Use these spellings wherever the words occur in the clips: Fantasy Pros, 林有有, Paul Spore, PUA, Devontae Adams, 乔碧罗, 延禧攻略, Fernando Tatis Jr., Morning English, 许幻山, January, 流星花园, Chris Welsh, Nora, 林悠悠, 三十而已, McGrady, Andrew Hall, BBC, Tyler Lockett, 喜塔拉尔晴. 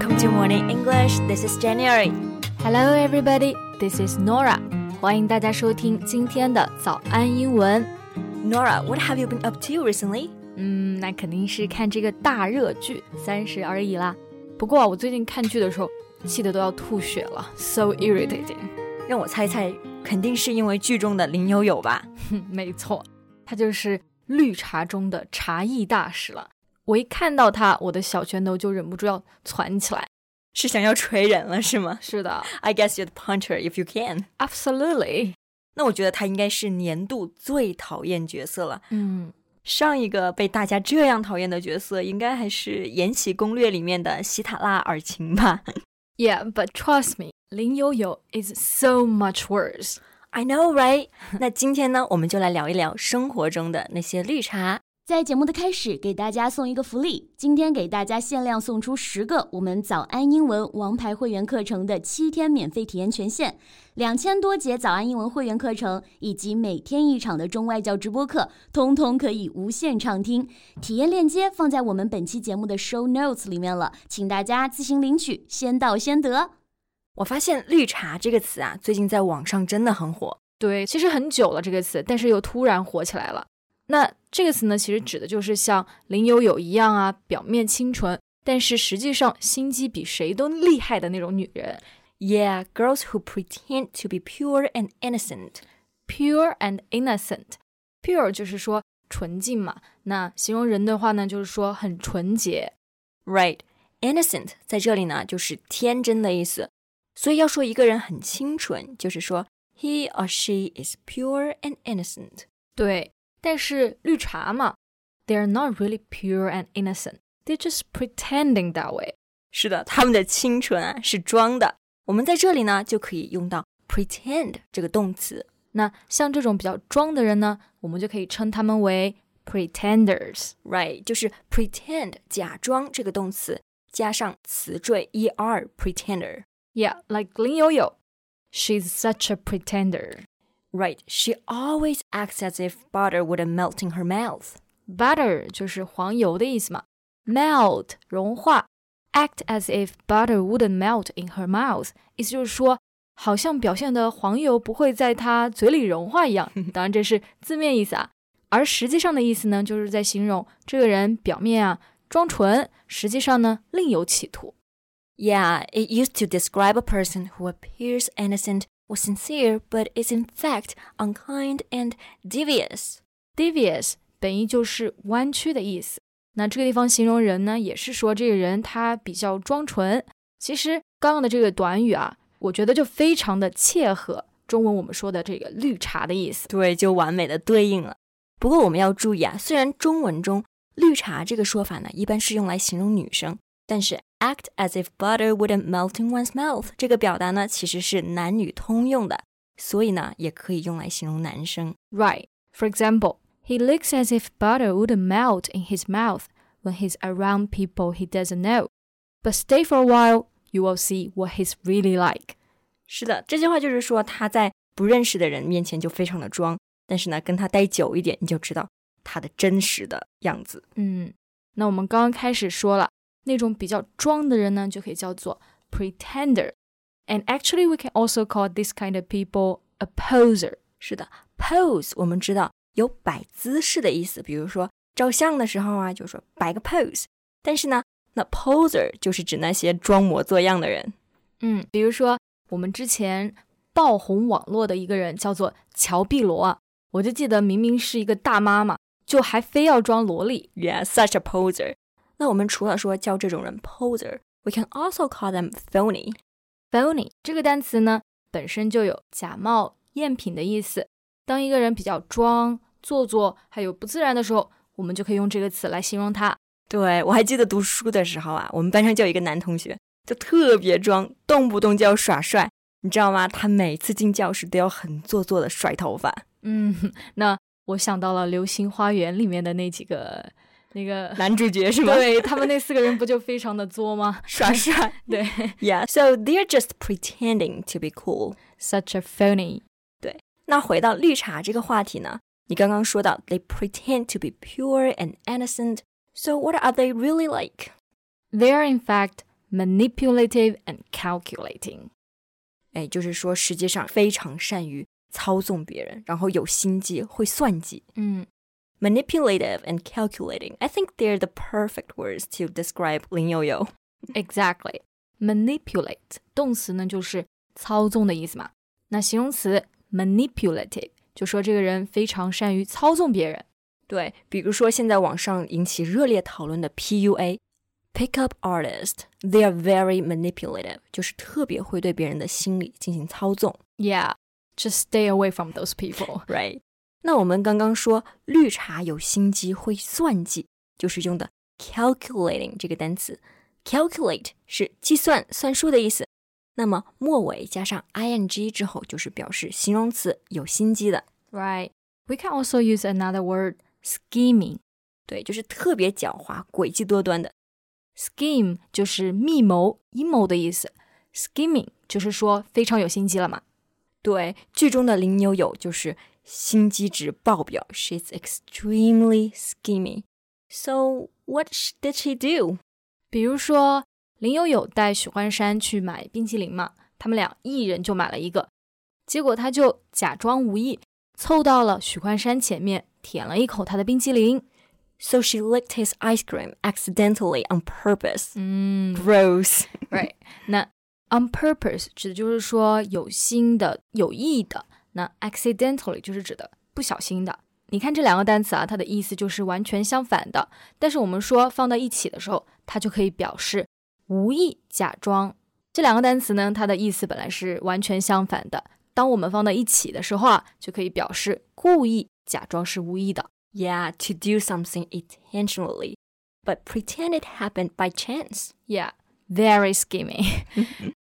Welcome to Morning English. This is January. Hello, everybody. This is Nora. 欢迎大家收听今天的早安英文。Nora, what have you been up to recently? 那肯定是看这个大热剧《30而已》啦。不过我最近看剧的时候，气得都要吐血了 ，so irritating. 让我猜猜，肯定是因为剧中的林有有吧？没错，他就是绿茶中的茶艺大使了。我一看到他，我的小拳头就忍不住要攒起来，是想要锤人了是吗？是的。I guess you'd punch her if you can. Absolutely. 那我觉得他应该是年度最讨厌角色了。上一个被大家这样讨厌的角色，应该还是《延禧攻略》里面的喜塔拉尔晴吧。Yeah, but trust me, 林有有 is so much worse. I know, right? 那今天呢，我们就来聊一聊生活中的那些绿茶。在节目的开始，给大家送一个福利。今天给大家限量送出10个我们早安英文王牌会员课程的7天免费体验权限，2000多节早安英文会员课程以及每天1场的中外教直播课，通通可以无限畅听。体验链接放在我们本期节目的 show notes 里面了，请大家自行领取，先到先得。我发现绿茶这个词啊，最近在网上真的很火。对，其实很久了这个词，但是又突然火起来了。那这个词呢，其实指的就是像林有有一样啊，表面清纯，但是实际上心机比谁都厉害的那种女人。Yeah, girls who pretend to be pure and innocent. Pure and innocent. Pure 就是说纯净嘛，那形容人的话呢，就是说很纯洁。Right. Innocent 在这里呢，就是天真的意思。所以要说一个人很清纯，就是说 he or she is pure and innocent. 对。但是绿茶嘛 They're not really pure and innocent. They're just pretending that way. 是的，他们的清纯啊是装的。我们在这里呢就可以用到 pretend 这个动词。那像这种比较装的人呢，我们就可以称他们为 pretenders. Right, 就是 pretend 假装这个动词加上词缀 er pretender. Yeah, like 林有有 She's such a pretender.Right, she always acts as if butter wouldn't melt in her mouth. Butter 就是黄油的意思嘛 Melt 融化 Act as if butter wouldn't melt in her mouth 意思就是说好像表现的黄油不会在她嘴里融化一样当然这是字面意思啊而实际上的意思呢就是在形容这个人表面啊装纯实际上呢另有企图 Yeah, it used to describe a person who appears innocent was sincere, but is in fact unkind and devious. Devious 本意就是弯曲的意思。那这个地方形容人呢，也是说这个人他比较装纯。其实刚刚的这个短语啊，我觉得就非常的切合中文我们说的这个绿茶的意思。对，就完美的对应了。不过我们要注意啊，虽然中文中绿茶这个说法呢，一般是用来形容女生，但是Act as if butter wouldn't melt in one's mouth 这个表达呢其实是男女通用的所以呢也可以用来形容男生 Right, for example He looks as if butter wouldn't melt in his mouth When he's around people he doesn't know But stay for a while, you will see what he's really like 是的这句话就是说他在不认识的人面前就非常的装但是呢跟他待久一点你就知道他的真实的样子那我们刚刚开始说了那种比较装的人呢就可以叫做 pretender And actually we can also call this kind of people a poser 是的 pose 我们知道有摆姿势的意思比如说照相的时候啊就说摆个 pose 但是呢那 poser 就是指那些装模作样的人比如说我们之前爆红网络的一个人叫做乔碧罗我就记得明明是一个大妈嘛就还非要装萝莉 Yeah, such a poser那我们除了说叫这种人 poser, we can also call them phony. Phony 这个单词呢，本身就有假冒、赝品的意思。当一个人比较装、做作，还有不自然的时候，我们就可以用这个词来形容他。对，我还记得读书的时候啊，我们班上就有一个男同学，就特别装，动不动就要耍帅，你知道吗？他每次进教室都要很做作的甩头发。那我想到了《流星花园》里面的那几个。那个男主角是吗？对，他们那4个人不就非常的作吗？耍帅，对。Yeah, so they're just pretending to be cool. Such a phony. 对，那回到绿茶这个话题呢，你刚刚说到 they pretend to be pure and innocent. So what are they really like? They are in fact manipulative and calculating。 就是说实际上非常善于操纵别人，然后有心计，会算计。Manipulative and calculating. I think they're the perfect words to describe 林悠悠。 Exactly. Manipulate 动词呢就是操纵的意思嘛，那形容词 manipulative 就说这个人非常善于操纵别人。对，比如说现在网上引起热烈讨论的 PUA Pickup artists, they are very manipulative. 就是特别会对别人的心理进行操纵。Yeah, just stay away from those people. Right. 那我们刚刚说绿茶有心机会算计，就是用的 calculating 这个单词。Calculate 是计算算数的意思。那么末尾加上 ing 之后就是表示形容词有心机的。Right. We can also use another word, scheming. 对，就是特别狡猾，诡计多端的。Scheme 就是密谋、阴谋的意思。Scheming 就是说非常有心机了嘛。对，剧中的林悠悠就是心机值爆表。She's extremely scheming. So what did she do? 比如说，林悠悠带许幻山去买冰淇淋嘛，他们俩一人就买了一个，结果他就假装无意，凑到了许幻山前面，舔了一口他的冰淇淋。So she licked his ice cream accidentally on purpose. Gross. Right. 那 on purpose 指的就是说有心的、有意的。那 accidentally 就是指的不小心的。你看这两个单词啊，它的意思就是完全相反的。但是我们说放到一起的时候，它就可以表示无意、假装。这两个单词呢，它的意思本来是完全相反的。当我们放到一起的时候啊，就可以表示故意、假装是无意的。Yeah, to do something intentionally, but pretend it happened by chance. Yeah, very scheming.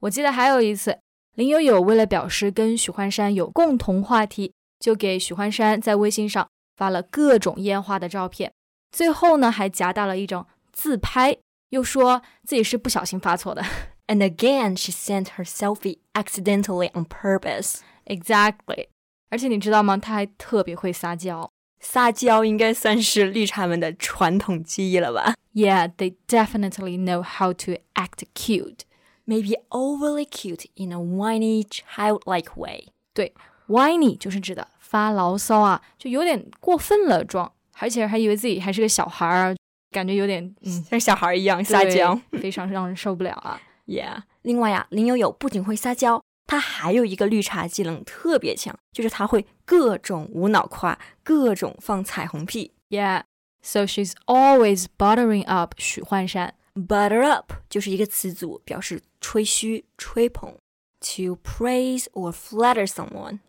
我记得还有一次，林悠悠为了表示跟许幻山有共同话题，就给许幻山在微信上发了各种烟花的照片，最后呢还夹带了一张自拍，又说自己是不小心发错的。And again, she sent her selfie accidentally on purpose. Exactly. 而且你知道吗？她还特别会撒娇。撒娇应该算是绿茶们的传统技艺了吧？ Yeah, they definitely know how to act cute. Maybe overly cute in a whiny, childlike way. 对， whiny 就是指的发牢骚啊，就有点过分了状，而且还以为自己还是个小孩儿，感觉有点像小孩一样撒娇，非常让人受不了啊。Yeah. 另外啊，林悠悠不仅会撒娇，他还有一个绿茶技能特别强，就是他会各种无脑夸，各种放彩虹屁。Yeah, so she's always buttering up 许幻山。Butter up 就是一个词组，表示吹嘘、吹捧。To praise or flatter someone.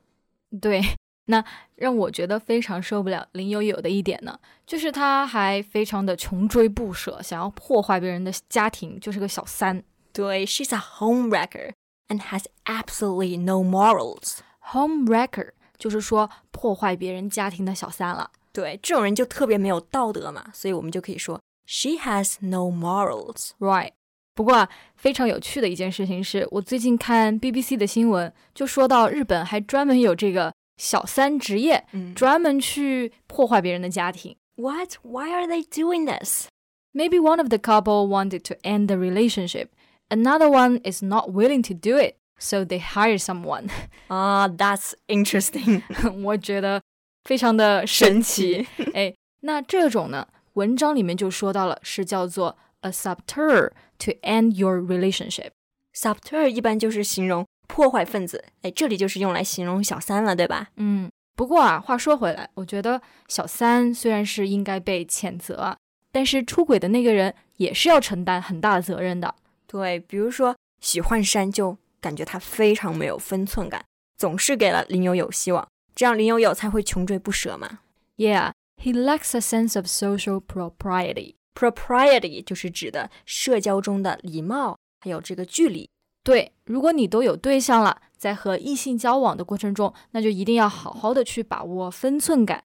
对，那让我觉得非常受不了林悠悠的一点呢，就是他还非常的穷追不舍，想要破坏别人的家庭，就是个小三。对， she's a homewrecker.And has absolutely no morals. Homewrecker 就是说破坏别人家庭的小三了。对，这种人就特别没有道德嘛，所以我们就可以说 She has no morals. Right. 不过非常有趣的一件事情是，我最近看 BBC 的新闻，就说到日本还专门有这个小三职业，专门去破坏别人的家庭。What? Why are they doing this? Maybe one of the couple wanted to end the relationship.Another one is not willing to do it, so they hire someone. That's interesting. 我觉得非常的神奇。那这种呢，文章里面就说到了，是叫做 a saboteur to end your relationship. Saboteur 一般就是形容破坏分子，这里就是用来形容小三了，对吧？不过啊，话说回来，我觉得小三虽然是应该被谴责，但是出轨的那个人也是要承担很大的责任的。对，比如说许幻山就感觉他非常没有分寸感，总是给了林悠悠希望，这样林悠悠才会穷追不舍嘛。Yeah, he lacks a sense of social propriety. Propriety 就是指的社交中的礼貌，还有这个距离。对，如果你都有对象了，在和异性交往的过程中，那就一定要好好的去把握分寸感。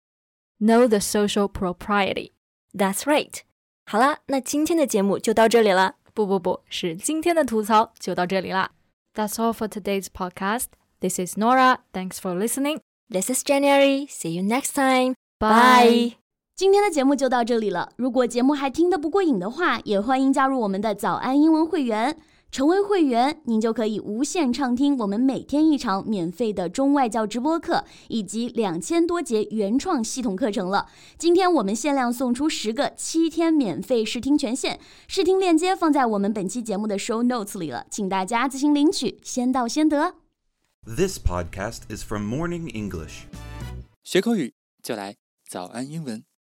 Know the social propriety. That's right. 好了，那今天的节目就到这里了。不，是今天的吐槽就到这里啦。That's all for today's podcast. This is Nora. Thanks for listening. This is January. See you next time. Bye. 今天的节目就到这里了，如果节目还听得不过瘾的话，也欢迎加入我们的早安英文会员。成为会员，您就可以无限畅听我们每天一场免费的中外教直播课，以及2000多节原创系统课程了。今天我们限量送出10个7天免费试听权限，试听链接放在我们本期节目的 show notes 里了，请大家自行领取，先到先得。This podcast is from Morning English. 学口语就来早安英文。